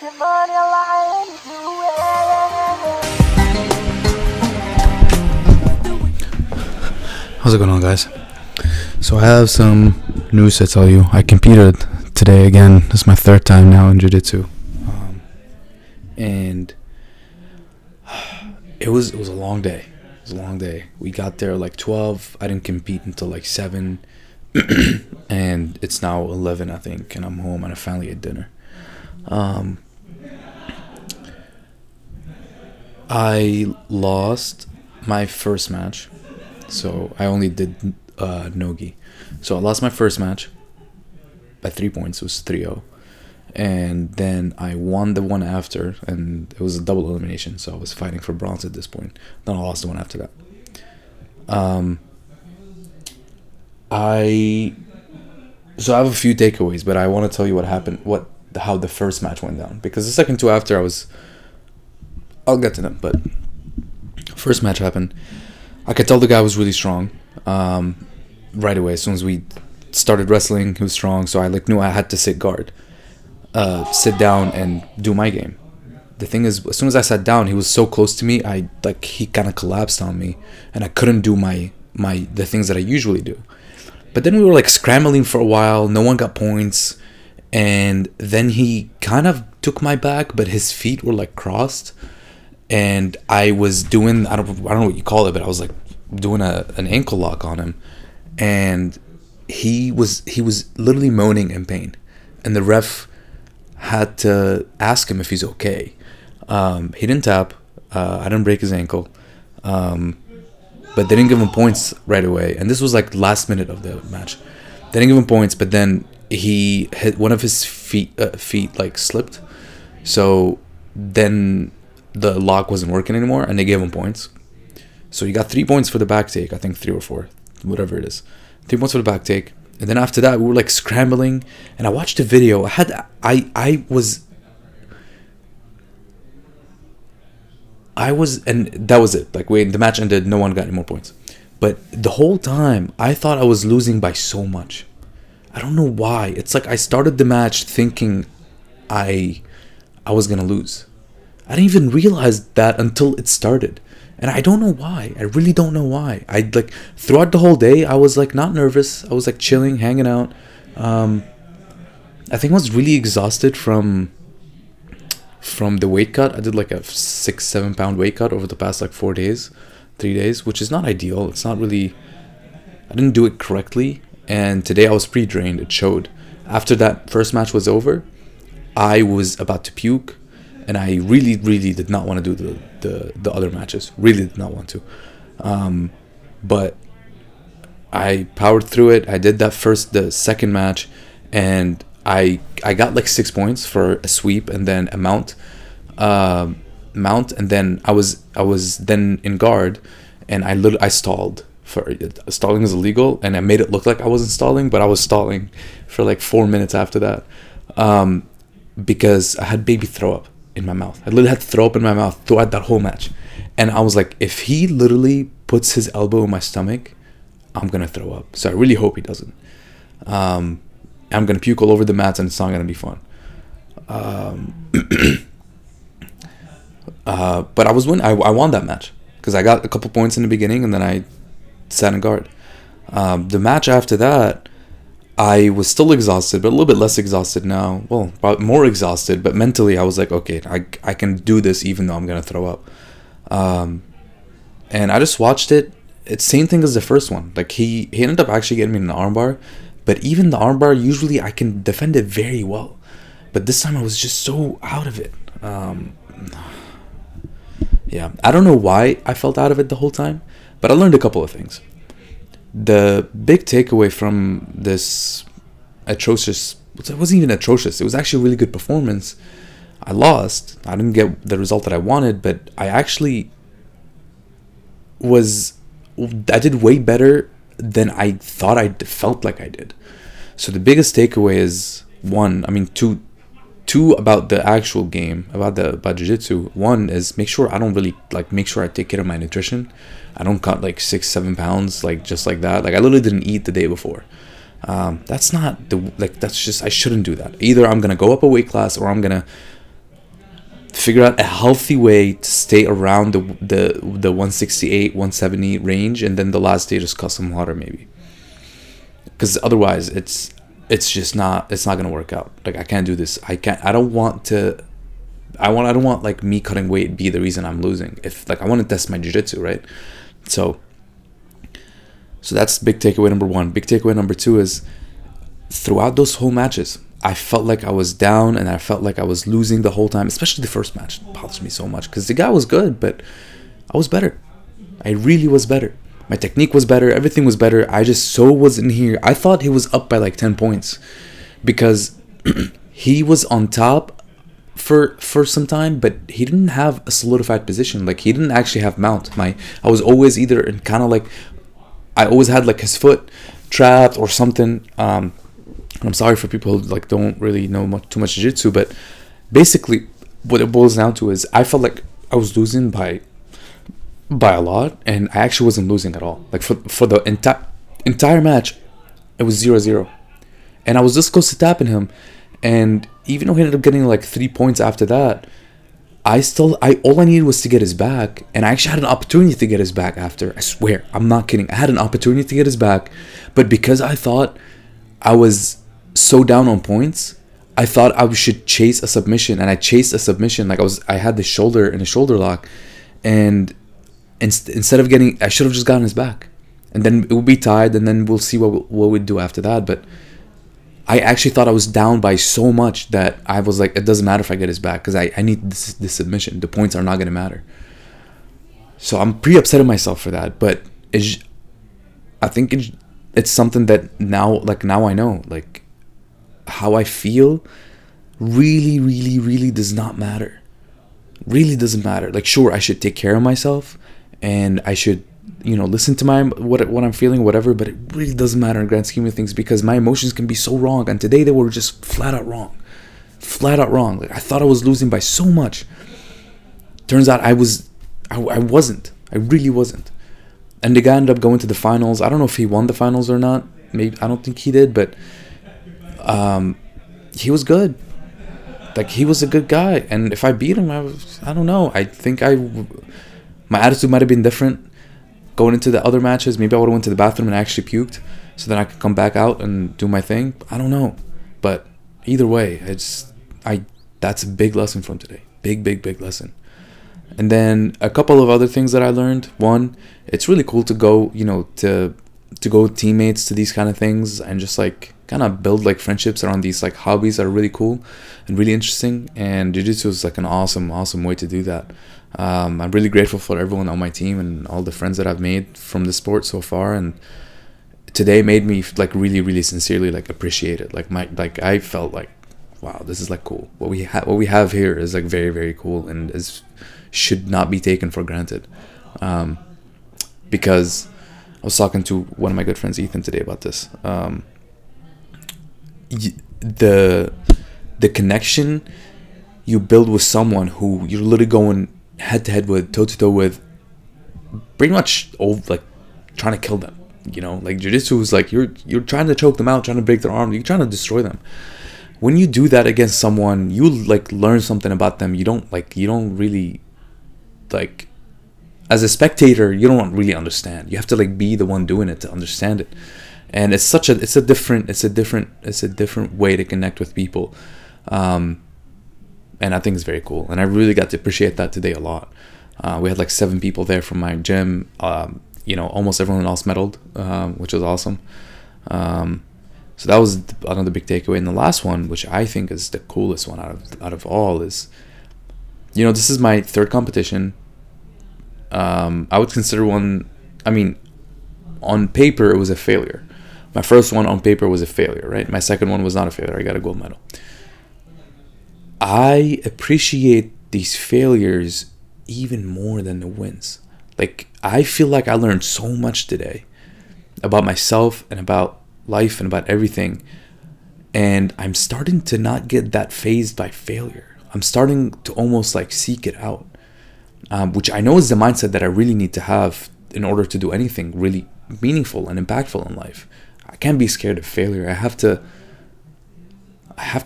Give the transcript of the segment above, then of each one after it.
How's it going on, guys? So I have some news to tell you. I competed today again. This is my third time now in jiu-jitsu, and it was a long day. It was a long day. We got there like 12. I didn't compete until like 7, and it's now 11, I think. And I'm home, and I finally ate dinner. I lost my first match, so I only did no-gi. So I lost my first match by 3 points. It was 3-0, and then I won the one after, and it was a double elimination, so I was fighting for bronze at this point. Then I lost the one after that. So I have a few takeaways, but I want to tell you what happened, how the first match went down, because the second two after I'll get to them. But first match happened, I could tell the guy was really strong right away. As soon as we started wrestling, he was strong, so I knew I had to sit guard, sit down and do my game. The thing is, as soon as I sat down, he was so close to me, he kind of collapsed on me, and I couldn't do the things that I usually do. But then we were scrambling for a while, no one got points. And then he kind of took my back, but his feet were crossed, and I was doing, I don't know what you call it, but I was doing an ankle lock on him, and he was literally moaning in pain, and the ref had to ask him if he's okay. He didn't tap. I didn't break his ankle, but they didn't give him points right away. And this was last minute of the match. They didn't give him points, but then he hit one of his feet slipped, so then the lock wasn't working anymore, and they gave him points. So he got 3 points for the back take, I think 3 or 4, whatever it is, 3 points for the back take. And then after that, we were scrambling, and I watched a video. And that was it. The match ended, no one got any more points. But the whole time, I thought I was losing by so much. I don't know why. It's I started the match thinking I was going to lose. I didn't even realize that until it started. And I don't know why. I really don't know why. Throughout the whole day, I was not nervous. I was chilling, hanging out. I think I was really exhausted from the weight cut. I did a 6-7 pound weight cut over the past 4 days, 3 days, which is not ideal. It's not really, I didn't do it correctly. And today I was pretty drained. It showed. After that first match was over, I was about to puke, and I really, really did not want to do the other matches. Really did not want to. But I powered through it. I did the second match, and I got 6 points for a sweep and then a mount, and then I was then in guard, and I stalled. Stalling is illegal, and I made it look like I wasn't stalling, but I was stalling for 4 minutes after that, because I had baby throw up in my mouth. I literally had to throw up in my mouth throughout that whole match, and I was if he literally puts his elbow in my stomach, I'm gonna throw up. So I really hope he doesn't. I'm gonna puke all over the mats, and it's not gonna be fun. But I was winning. I won that match because I got a couple points in the beginning, and then I sat in guard. The match after that, I was still exhausted, but a little bit less exhausted now. Well, more exhausted, but mentally I was okay, I can do this even though I'm gonna throw up. And I just watched it. It's same thing as the first one. He ended up actually getting me in an armbar, but even the armbar, usually I can defend it very well, but this time I was just so out of it. Yeah, I don't know why I felt out of it the whole time. But I learned a couple of things. The big takeaway from this it wasn't even atrocious, it was actually a really good performance. I lost. I didn't get the result that I wanted, but I did way better than I thought I felt like I did. So the biggest takeaway is, two about the actual game, about jiu-jitsu. One is make sure I don't really make sure I take care of my nutrition. I don't cut 6-7 pounds just like that. I literally didn't eat the day before. That's not the that's just I shouldn't do that. Either I'm gonna go up a weight class, or I'm gonna figure out a healthy way to stay around the 168, 170 range, and then the last day just cut some water maybe, because otherwise it's just not gonna work out. Like, I can't do this. I don't want like me cutting weight be the reason I'm losing. If like I want to test my jiu-jitsu, right? So that's big takeaway number one. Big takeaway number two is throughout those whole matches, I felt like I was down and I felt like I was losing the whole time, especially the first match. It bothers me so much because the guy was good, but I was better. I really was better. My technique was better. Everything was better. I just so wasn't here. I thought he was up by like 10 points because he was on top for some time, but he didn't have a solidified position. Like, he didn't actually have mount. I was always either in kind of like, I always had like his foot trapped or something. I'm sorry for people who like don't really know too much jiu-jitsu, but basically what it boils down to is I felt like I was losing by a lot, and I actually wasn't losing at all. Like for the entire match, it was 0-0, and I was this close to tapping him. And even though he ended up getting like 3 points after that, all I needed was to get his back, and I actually had an opportunity to get his back after. I swear, I'm not kidding. I had an opportunity to get his back, but because I thought I was so down on points, I thought I should chase a submission, and I chased a submission. Like, I had the shoulder in a shoulder lock, and instead of getting, I should have just gotten his back, and then it would be tied, and then we'll see what we'd do after that. But I actually thought I was down by so much that I was like, it doesn't matter if I get his back because I need this submission. The points are not going to matter. So I'm pretty upset at myself for that, but I think it's something that now I know. Like, how I feel really, really, really does not matter. Really doesn't matter. Like, sure, I should take care of myself and I should, listen to what I'm feeling, whatever, but it really doesn't matter in the grand scheme of things because my emotions can be so wrong. And today they were just flat out wrong. Flat out wrong. Like, I thought I was losing by so much. Turns out I wasn't. I really wasn't. And the guy ended up going to the finals. I don't know if he won the finals or not. Maybe, I don't think he did, but he was good. Like, he was a good guy. And if I beat him, I don't know. I think my attitude might have been different going into the other matches. Maybe I would have went to the bathroom and actually puked so then I could come back out and do my thing. I don't know. But either way, that's a big lesson from today. Big, big, big lesson. And then a couple of other things that I learned. One, it's really cool to go, to go with teammates to these kind of things and just like kind of build like friendships around these like hobbies that are really cool and really interesting. And jiu-jitsu is like an awesome, awesome way to do that. I'm really grateful for everyone on my team and all the friends that I've made from the sport so far. And today made me like really, really sincerely like appreciate it. Like I felt like, wow, this is like cool. What we have here is like very, very cool and should not be taken for granted. Because I was talking to one of my good friends, Ethan, today about this. The connection you build with someone who you're literally going head to head with, toe to toe with, pretty much like trying to kill them. Like jiu-jitsu is like you're trying to choke them out, trying to break their arm, you're trying to destroy them. When you do that against someone, you like learn something about them. You don't really like. As a spectator, you don't really understand. You have to like be the one doing it to understand it, and it's a different way to connect with people, and I think it's very cool. And I really got to appreciate that today a lot. We had like 7 people there from my gym. Almost everyone else medaled, which was awesome. So that was another big takeaway. And the last one, which I think is the coolest one out of all, is this is my 3rd competition. I would consider one, on paper it was a failure. My first one on paper was a failure, right? My second one was not a failure. I got a gold medal. I appreciate these failures even more than the wins. Like, I feel like I learned so much today about myself and about life and about everything. And I'm starting to not get that fazed by failure. I'm starting to almost like seek it out. Which I know is the mindset that I really need to have in order to do anything really meaningful and impactful in life. I can't be scared of failure. I have to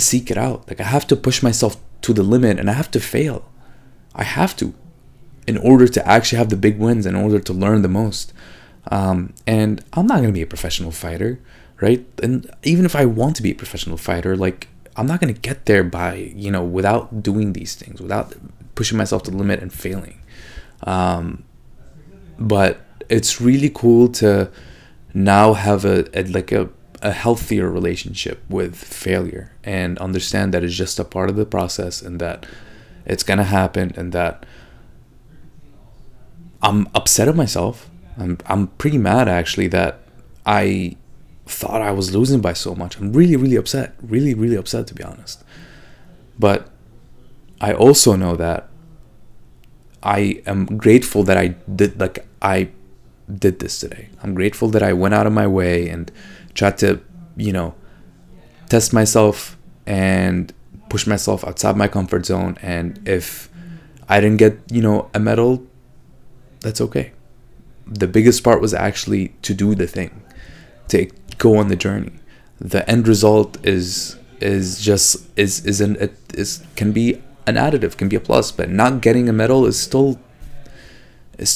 seek it out. Like, I have to push myself to the limit and I have to fail. I have to, in order to actually have the big wins, in order to learn the most. And I'm not going to be a professional fighter, right? And even if I want to be a professional fighter, like, I'm not going to get there by, you know, without doing these things, without pushing myself to the limit and failing. But it's really cool to now have a healthier relationship with failure and understand that it's just a part of the process and that it's going to happen and that I'm upset at myself. I'm pretty mad, actually, that I thought I was losing by so much. I'm really, really upset. Really, really upset, to be honest. But I also know that I am grateful that I did this today. I'm grateful that I went out of my way and tried to, you know, test myself and push myself outside my comfort zone. And if I didn't get, you know, a medal, that's okay. The biggest part was actually to do the thing, to go on the journey. The end result can be an additive, can be a plus, but not getting a medal is still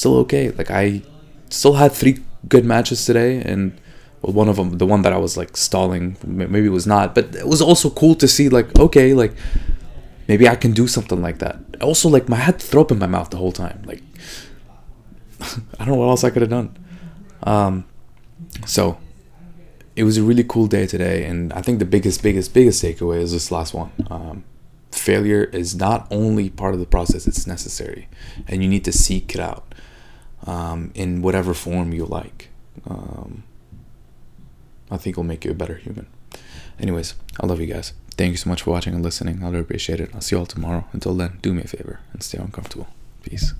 okay. Like, I still had 3 good matches today, and one of them, the one that I was like stalling, maybe it was not, but it was also cool to see, like, okay, like, maybe I can do something like that. Also, like, I had throw up in my mouth the whole time, like, I don't know what else I could have done. So it was a really cool day today, and I think the biggest takeaway is this last one. Failure is not only part of the process, it's necessary, and you need to seek it out in whatever form you like. I think it'll make you a better human. Anyways, I love you guys. Thank you so much for watching and listening. I really appreciate it. I'll see you all tomorrow. Until then, do me a favor and stay uncomfortable. Peace.